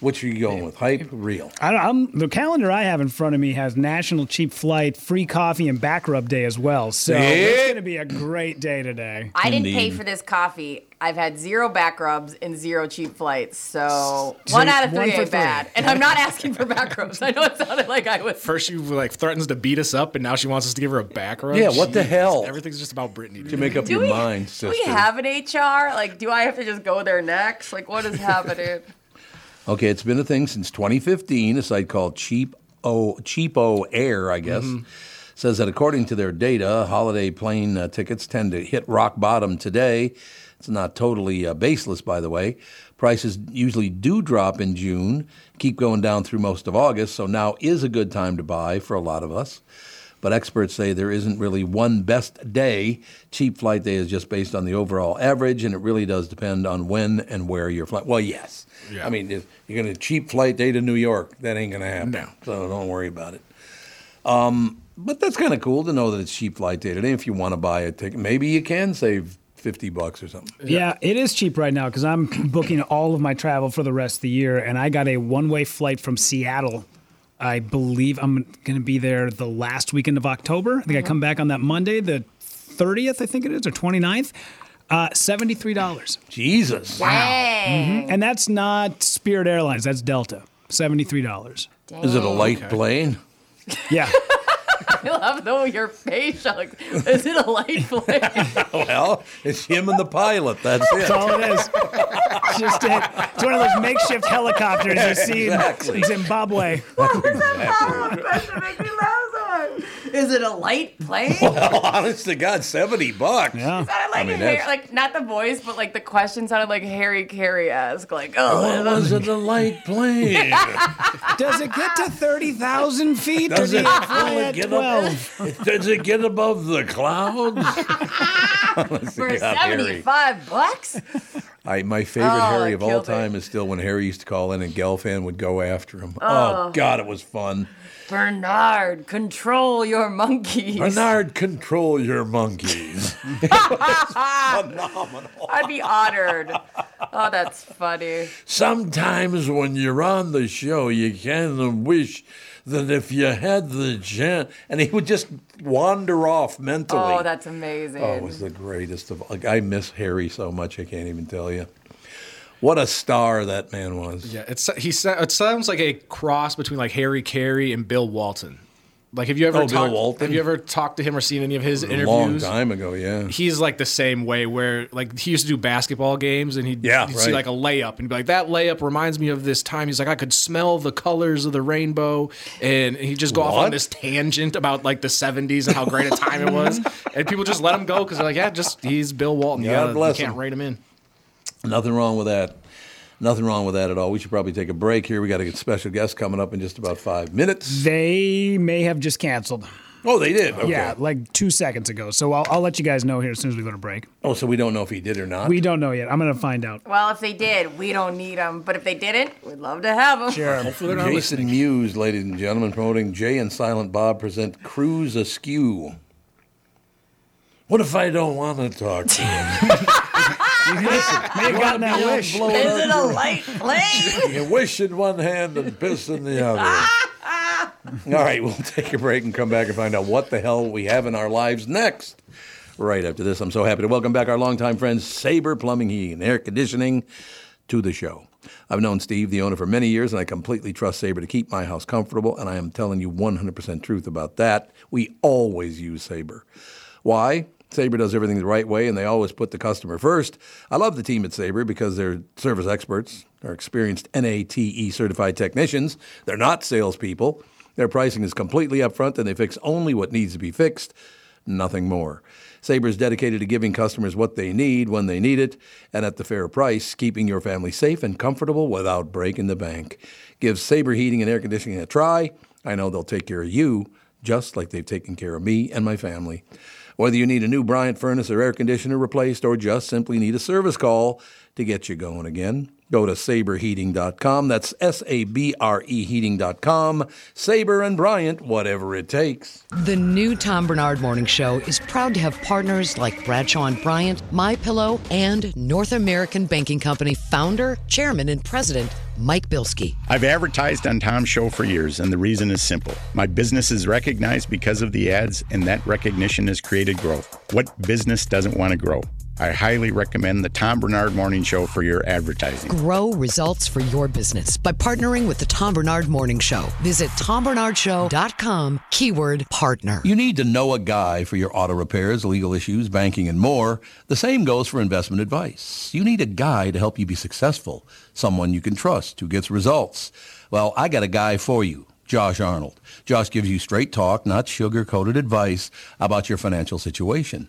Which are you going with, hype or real? The calendar I have in front of me has National Cheap Flight, Free Coffee, and Back Rub Day as well. So it's going to be a great day today. I didn't pay for this coffee. I've had 0 back rubs and 0 cheap flights. So 1 out of 3 ain't bad. And I'm not asking for back rubs. I know it sounded like I was. First she like threatens to beat us up, and now she wants us to give her a back rub. Yeah, what the hell? Everything's just about Brittany. To make up your mind, sister. Do we have an HR? Like, do I have to just go there next? Like, what is happening? Okay, it's been a thing since 2015. A site called Cheapo Air, I guess, mm-hmm. says that according to their data, holiday plane tickets tend to hit rock bottom today. It's not totally baseless, by the way. Prices usually do drop in June, keep going down through most of August, so now is a good time to buy for a lot of us. But experts say there isn't really one best day. Cheap Flight Day is just based on the overall average, and it really does depend on when and where you're flying. Well, yes. Yeah. I mean, if you're going to cheap flight day to New York, that ain't going to happen. No. So don't worry about it. But that's kind of cool to know that it's cheap flight day today. If you want to buy a ticket, maybe you can save $50 or something. Yeah, it is cheap right now because I'm booking all of my travel for the rest of the year, and I got a one-way flight from Seattle. I believe I'm going to be there the last weekend of October. I think I come back on that Monday, the 30th, I think it is, or 29th. $73. Jesus. Wow. Mm-hmm. And that's not Spirit Airlines. That's Delta. $73. Dang. Is it a light plane? Yeah. I love your face. Like, is it a light plane? Well, it's him and the pilot. That's it. That's all it is. It's one of those makeshift helicopters you see in Zimbabwe. What was that laugh? That makes me laugh so much. Is it a light plane? Well, honest to God, $70. Yeah. It sounded like not the voice, but like the question sounded like Harry Carey-esque. Like, was it a light plane? Does it get to 30,000 feet? Does it get 12? Does it get above the clouds? For $75? My favorite Harry of all time is still when Harry used to call in and Gelfand would go after him. Oh God, it was fun. Barnard, control your monkeys. Barnard, control your monkeys. Phenomenal. I'd be honored. Oh, that's funny. Sometimes when you're on the show, you kind of wish that if you had the chance, and he would just wander off mentally. Oh, that's amazing. Oh, it was the greatest of all. I miss Harry so much, I can't even tell you. What a star that man was. Yeah, it sounds like a cross between like Harry Carey and Bill Walton. Like, have you ever talked to him or seen any of his interviews? A long time ago, yeah. He's like the same way where like he used to do basketball games and he'd see like a layup and be like, that layup reminds me of this time. He's like, I could smell the colors of the rainbow. And he'd just go off on this tangent about like the 70s and how great a time it was. And people just let him go because they're like, he's Bill Walton. You can't rein him in. Nothing wrong with that. Nothing wrong with that at all. We should probably take a break here. We got a special guest coming up in just about 5 minutes. They may have just canceled. Oh, they did? Okay. Yeah, like 2 seconds ago. So I'll let you guys know here as soon as we go to break. Oh, so we don't know if he did or not? We don't know yet. I'm going to find out. Well, if they did, we don't need him. But if they didn't, we'd love to have him. Sure. Hopefully they're not listening. Jason Mewes, ladies and gentlemen, promoting Jay and Silent Bob present Cruise Askew. What if I don't want to talk to him? You got that wish. Is it a light plane? You wish in one hand and piss in the other. All right, we'll take a break and come back and find out what the hell we have in our lives next. Right after this, I'm so happy to welcome back our longtime friends, Sabre Plumbing, Heating, and Air Conditioning, to the show. I've known Steve, the owner, for many years, and I completely trust Sabre to keep my house comfortable, and I am telling you 100% truth about that. We always use Sabre. Why? Sabre does everything the right way, and they always put the customer first. I love the team at Sabre because they're service experts. They're experienced NATE-certified technicians. They're not salespeople. Their pricing is completely upfront, and they fix only what needs to be fixed, nothing more. Sabre is dedicated to giving customers what they need when they need it, and at the fair price, keeping your family safe and comfortable without breaking the bank. Give Sabre Heating and Air Conditioning a try. I know they'll take care of you, just like they've taken care of me and my family. Whether you need a new Bryant furnace or air conditioner replaced, or just simply need a service call to get you going again, go to saberheating.com. That's S-A-B-R-E heating.com. Sabre and Bryant, whatever it takes. The new Tom Barnard Morning Show is proud to have partners like Bradshaw and Bryant, MyPillow, and North American Banking Company founder, chairman, and president, Mike Bilski. I've advertised on Tom's show for years, and the reason is simple. My business is recognized because of the ads, and that recognition has created growth. What business doesn't want to grow? I highly recommend the Tom Barnard Morning Show for your advertising. Grow results for your business by partnering with the Tom Barnard Morning Show. Visit tombernardshow.com, keyword partner. You need to know a guy for your auto repairs, legal issues, banking, and more. The same goes for investment advice. You need a guy to help you be successful, someone you can trust who gets results. Well, I got a guy for you. Josh Arnold. Josh gives you straight talk, not sugar-coated advice about your financial situation.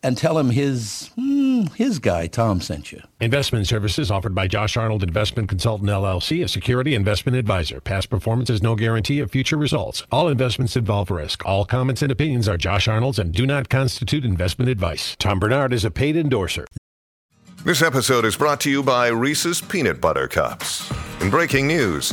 And tell him his guy, Tom, sent you. Investment services offered by Josh Arnold Investment Consultant, LLC, a security investment advisor. Past performance is no guarantee of future results. All investments involve risk. All comments and opinions are Josh Arnold's and do not constitute investment advice. Tom Barnard is a paid endorser. This episode is brought to you by Reese's Peanut Butter Cups. In breaking news,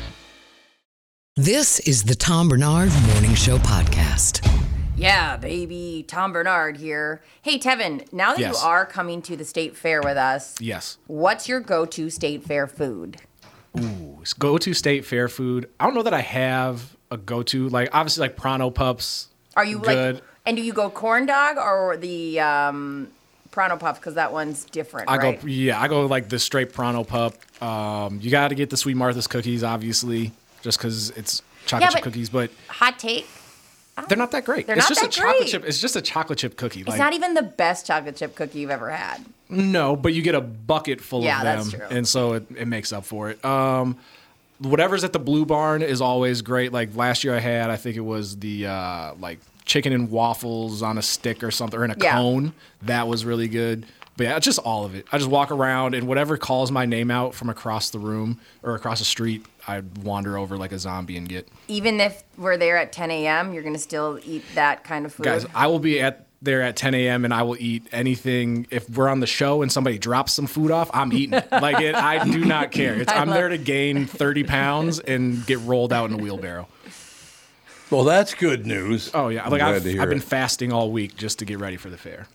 This is the Tom Barnard Morning Show Podcast. Yeah, baby. Tom Barnard here. Hey, Tevin, now that you are coming to the state fair with us, what's your go-to state fair food? Ooh, go-to state fair food. I don't know that I have a go-to. Like, obviously, like, Prono Pups. Are you good? Like, and do you go corn dog or the Prono Pup? Because that one's different, right? I go, like, the straight Prono Pup. You got to get the Sweet Martha's cookies, obusly. Just because it's chocolate chip cookies, but hot take, they're not that great. It's just a chocolate chip cookie. It's like, not even the best chocolate chip cookie you've ever had. No, but you get a bucket full of them, that's true. And so it makes up for it. Whatever's at the Blue Barn is always great. Like last year, I had I think it was the chicken and waffles on a stick or something, or in a cone. That was really good. But yeah, just all of it. I just walk around, and whatever calls my name out from across the room or across the street, I wander over like a zombie and get. Even if we're there at 10 a.m., you're going to still eat that kind of food? Guys, I will be there at 10 a.m., and I will eat anything. If we're on the show and somebody drops some food off, I'm eating it. I do not care. I'm there to gain 30 pounds and get rolled out in a wheelbarrow. Well, that's good news. Oh, yeah. I've been fasting all week just to get ready for the fair.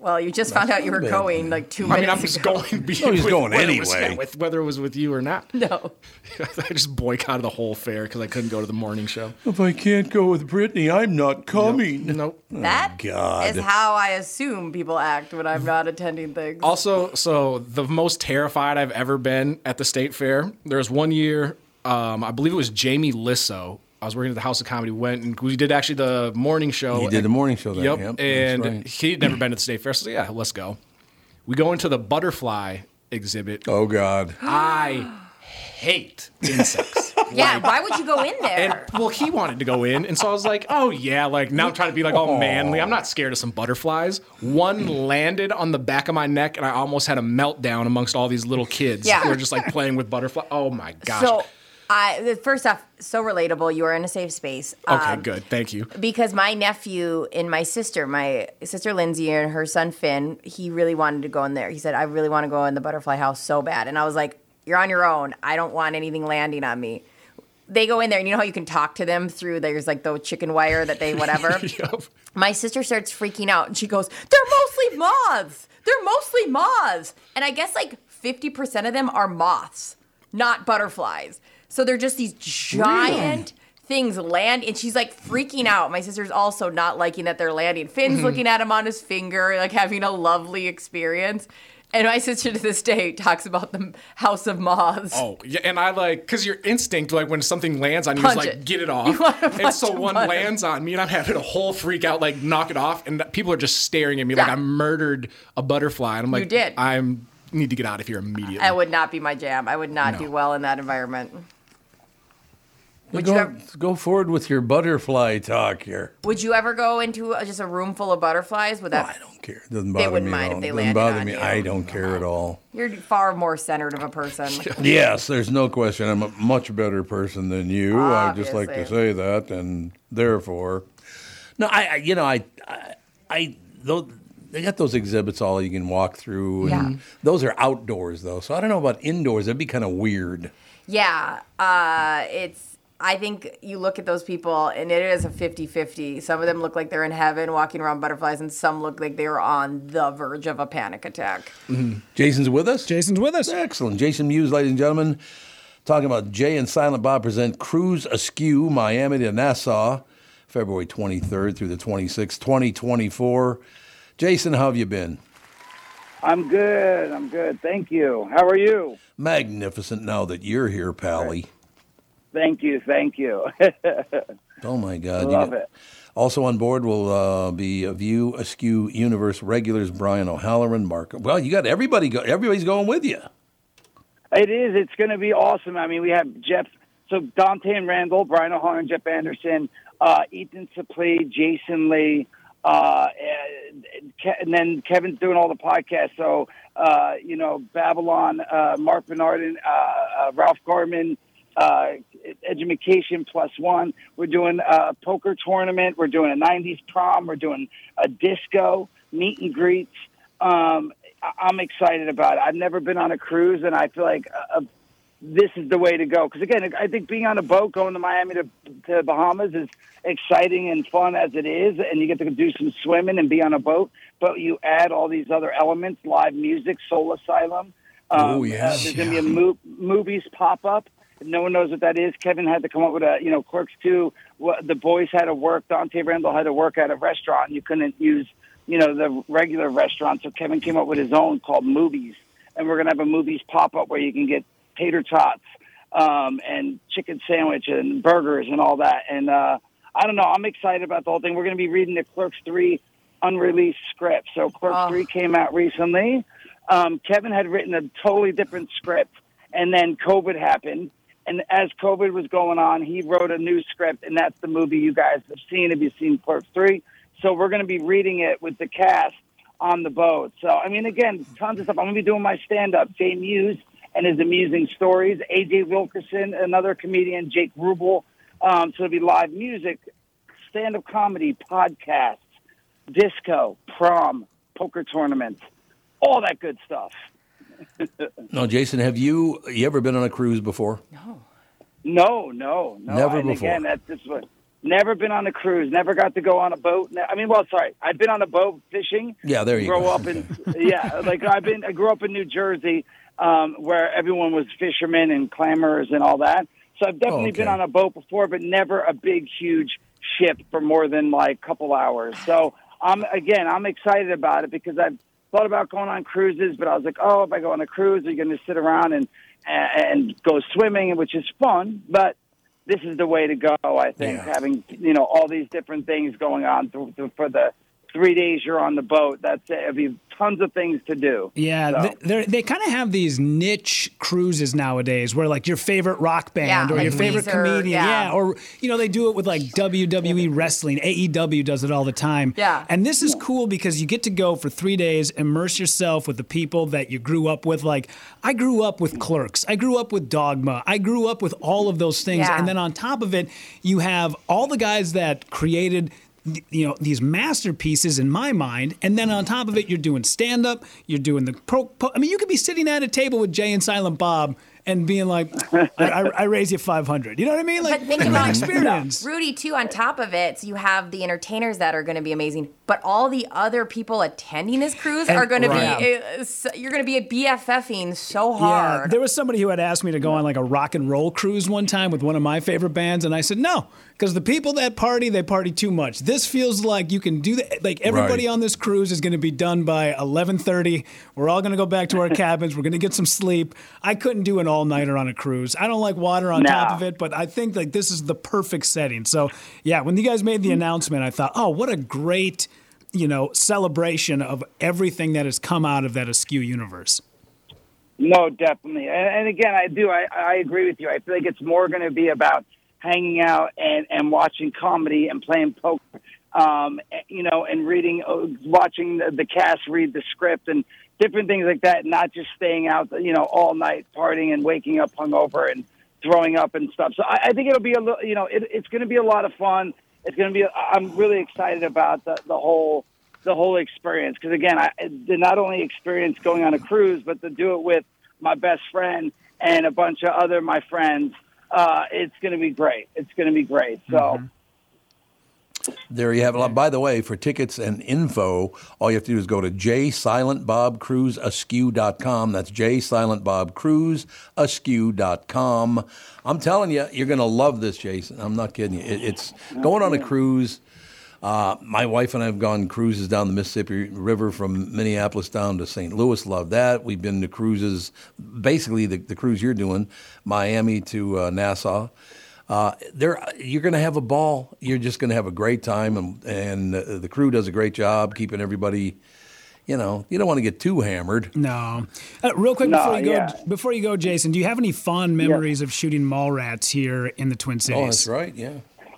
Well, you just found out you were going like 2 minutes ago. I mean, I'm just going. Whether it was with you or not. No. I just boycotted the whole fair because I couldn't go to the morning show. If I can't go with Brittany, I'm not coming. Nope. That is how I assume people act when I'm not attending things. Also, so the most terrified I've ever been at the state fair, there was one year, I believe it was Jamie Lissow. I was working at the House of Comedy. Went and we did actually the morning show. He did the morning show there. Yep. And he'd never been to the state fair. So yeah, let's go. We go into the butterfly exhibit. Oh God, I hate insects. Yeah, why would you go in there? And, well, he wanted to go in, and so I was like, oh yeah, like now I'm trying to be like all manly. I'm not scared of some butterflies. One landed on the back of my neck, and I almost had a meltdown amongst all these little kids. Yeah, they were just like playing with butterflies. Oh my gosh. So, first off, so relatable. You are in a safe space. Okay, good. Thank you. Because my nephew and my sister Lindsay and her son Finn, he really wanted to go in there. He said, I really want to go in the butterfly house so bad. And I was like, you're on your own. I don't want anything landing on me. They go in there, and you know how you can talk to them through, there's like the chicken wire that they whatever? Yep. My sister starts freaking out, and she goes, They're mostly moths. And I guess like 50% of them are moths, not butterflies. So they're just these giant things land, and she's like freaking out. My sister's also not liking that they're landing. Finn's looking at him on his finger, like having a lovely experience. And my sister to this day talks about the House of Moths. Oh, yeah, and I like, because your instinct, like when something lands on you, is like, get it off. And so one lands on me, and I'm having a whole freak out, like, knock it off. And people are just staring at me like I murdered a butterfly. And I'm like, you did. I need to get out of here immediately. I would not be my jam. I would not do well in that environment. Go forward with your butterfly talk here. Would you ever go into just a room full of butterflies? I don't care. It doesn't bother me. They wouldn't mind if they landed on you. I don't care at all. You're far more centered of a person. Yes, there's no question. I'm a much better person than you. Obviously. I just like to say that, and therefore, no. They got those exhibits all you can walk through, and those are outdoors though. So I don't know about indoors. That'd be kind of weird. Yeah, I think you look at those people, and it is a 50-50. Some of them look like they're in heaven walking around butterflies, and some look like they were on the verge of a panic attack. Mm-hmm. Jason's with us. Excellent. Jason Mewes, ladies and gentlemen. Talking about Jay and Silent Bob present Cruise Askew, Miami to Nassau, February 23rd through the 26th, 2024. Jason, how have you been? I'm good. Thank you. How are you? Magnificent now that you're here, Pally. Thank you. Oh, my God. Love it. Also on board will be a View Askew Universe regulars, Brian O'Halloran, Mark. Well, you got everybody. Everybody's going with you. It is. It's going to be awesome. I mean, we have Jeff. So Dante and Randall, Brian O'Halloran, Jeff Anderson, Ethan Suplee, Jason Lee, and then Kevin's doing all the podcasts. So, Babylon, Mark Bernardin, Ralph Garman, Edumacation +1. We're doing a poker tournament. We're doing a 90s prom. We're doing a disco, meet and greets. I'm excited about it. I've never been on a cruise, and I feel like this is the way to go. Because, again, I think being on a boat going to Miami to Bahamas is exciting and fun as it is, and you get to do some swimming and be on a boat. But you add all these other elements, live music, Soul Asylum. There's going to be movies pop up. No one knows what that is. Kevin had to come up with Clerks 2. The boys had to work. Dante Randall had to work at a restaurant. You couldn't use, the regular restaurant. So Kevin came up with his own called Movies. And we're going to have a Movies pop-up where you can get tater tots and chicken sandwich and burgers and all that. And I don't know. I'm excited about the whole thing. We're going to be reading the Clerks 3 unreleased script. So Clerks 3 came out recently. Kevin had written a totally different script. And then COVID happened. And as COVID was going on, he wrote a new script, and that's the movie you guys have seen if you've seen Clerks 3. So we're going to be reading it with the cast on the boat. So, I mean, again, tons of stuff. I'm going to be doing my stand-up, Jay Mewes and his amusing stories, A.J. Wilkerson, another comedian, Jake Rubel. So it'll be live music, stand-up comedy, podcasts, disco, prom, poker tournament, all that good stuff. No, Jason, have you ever been on a cruise before? No. Never and before. Again, that's just what Never been on a cruise. Never got to go on a boat. I mean, well, sorry. I've been on a boat fishing. Yeah, there you go. Grow up in, yeah, like I grew up in New Jersey where everyone was fishermen and clammers and all that. So I've definitely been on a boat before, but never a big, huge ship for more than like a couple hours. So I'm excited about it because I've thought about going on cruises, but I was like, oh, if I go on a cruise, are you going to sit around and go swimming, which is fun, but this is the way to go, I think, having, all these different things going on for the 3 days you're on the boat. That's it. It'll be tons of things to do. Yeah, so. They kind of have these niche cruises nowadays where, like, your favorite rock band or your favorite comedian. Yeah. Or, they do it with, like, WWE wrestling. AEW does it all the time. Yeah. And this is cool because you get to go for 3 days, immerse yourself with the people that you grew up with. Like, I grew up with Clerks. I grew up with Dogma. I grew up with all of those things. Yeah. And then on top of it, you have all the guys that created these masterpieces in my mind, and then on top of it, you're doing stand-up, you're doing the you could be sitting at a table with Jay and Silent Bob and being like, I raise you $500. You know what I mean? Like, but think about an experience. Rudy, too, on top of it, so you have the entertainers that are going to be amazing, but all the other people attending this cruise are going to be, you're going to be BFFing so hard. Yeah, there was somebody who had asked me to go on like a rock and roll cruise one time with one of my favorite bands, and I said, no, because the people that party, they party too much. This feels like you can do that. Like, everybody on this cruise is going to be done by 11:30. We're all going to go back to our cabins. We're going to get some sleep. I couldn't do an all-nighter on a cruise. I don't like water on top of it, but I think like this is the perfect setting. So, yeah, when you guys made the announcement, I thought, oh, what a great, celebration of everything that has come out of that Askew universe. No, definitely. And again, I do. I agree with you. I feel like it's more going to be about hanging out and watching comedy and playing poker, and watching the cast read the script and different things like that, not just staying out, all night partying and waking up hungover and throwing up and stuff. So I think it'll be a little, it's going to be a lot of fun. It's going to be. I'm really excited about the whole experience because again, I did not only experience going on a cruise, but to do it with my best friend and a bunch of other my friends. It's going to be great. It's going to be great. So. Mm-hmm. There you have it. By the way, for tickets and info, all you have to do is go to jsilentbobcruiseaskew.com. That's jsilentbobcruiseaskew.com. I'm telling you, you're going to love this, Jason. I'm not kidding you. It's going on a cruise. My wife and I have gone cruises down the Mississippi River from Minneapolis down to St. Louis. Love that. We've been to cruises, basically the cruise you're doing, Miami to Nassau. You're going to have a ball. You're just going to have a great time, and the crew does a great job keeping everybody. You don't want to get too hammered. No. Real quick before you go, Jason, do you have any fond memories of shooting mall rats here in the Twin Cities? Oh, that's right. Yeah.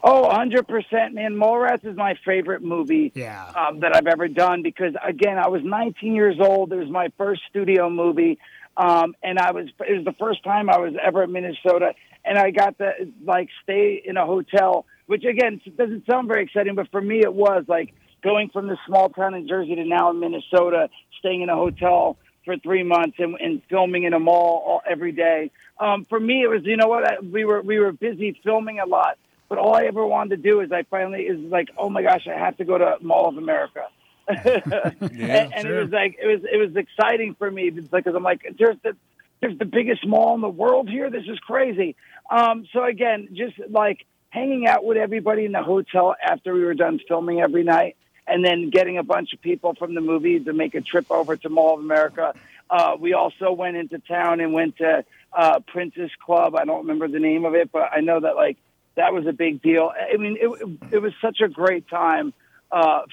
Oh, 100%, man. Mall Rats is my favorite movie that I've ever done because, again, I was 19 years old. It was my first studio movie, and it was the first time I was ever in Minnesota, and I got to, like, stay in a hotel, which, again, doesn't sound very exciting, but for me it was, like, going from this small town in Jersey to now in Minnesota, staying in a hotel for 3 months and filming in a mall every day. For me, it was, we were busy filming a lot. But all I ever wanted to do is oh my gosh, I have to go to Mall of America. It was like, it was exciting for me. It's like, cause I'm like, there's the biggest mall in the world here. This is crazy. So again, just like hanging out with everybody in the hotel after we were done filming every night and then getting a bunch of people from the movie to make a trip over to Mall of America. We also went into town and went to Princess Club. I don't remember the name of it, but I know that that was a big deal. I mean, it was such a great time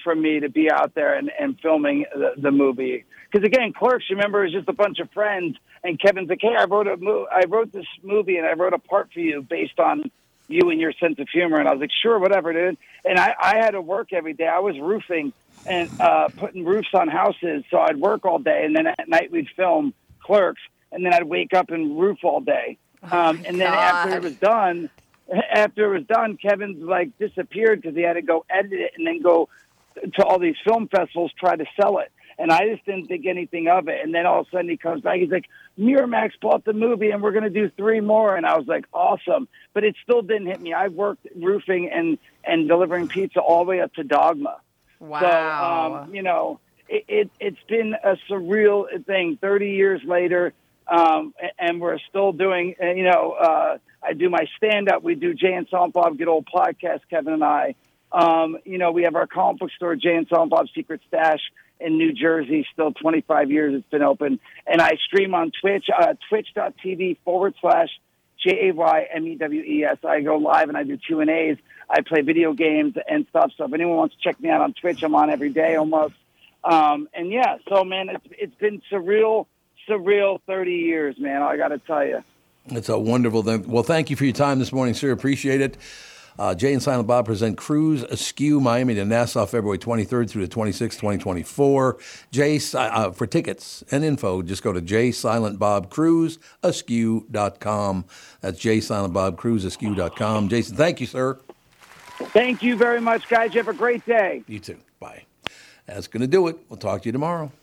for me to be out there and filming the movie. Because, again, Clerks, remember, it was just a bunch of friends. And Kevin's like, hey, I wrote this movie and I wrote a part for you based on you and your sense of humor. And I was like, sure, whatever, dude. And I had to work every day. I was roofing and putting roofs on houses. So I'd work all day. And then at night we'd film Clerks. And then I'd wake up and roof all day. Then after it was done, Kevin's like disappeared because he had to go edit it and then go to all these film festivals, try to sell it. And I just didn't think anything of it. And then all of a sudden he comes back. He's like, Miramax bought the movie and we're going to do 3 more. And I was like, awesome. But it still didn't hit me. I worked roofing and delivering pizza all the way up to Dogma. Wow. So, you know, it's been a surreal thing 30 years later. And we're still doing, you know, I do my stand-up. We do Jay and Silent Bob Good Old Podcast, Kevin and I. You know, we have our comic book store, Jay and Silent Bob's Secret Stash in New Jersey. Still 25 years it's been open. And I stream on Twitch, twitch.tv/JAYMEWES. I go live and I do Q&As. I play video games and stuff. So if anyone wants to check me out on Twitch, I'm on every day almost. And, yeah, so, man, it's been surreal. It's a real 30 years, man. I got to tell you. It's a wonderful thing. Well, thank you for your time this morning, sir. Appreciate it. Jay and Silent Bob present Cruise Askew Miami to Nassau, February 23rd through the 26th, 2024. Jay, for tickets and info, just go to jsilentbobcruiseaskew.com. That's jsilentbobcruiseaskew.com. Jason, thank you, sir. Thank you very much, guys. You have a great day. You too. Bye. That's going to do it. We'll talk to you tomorrow.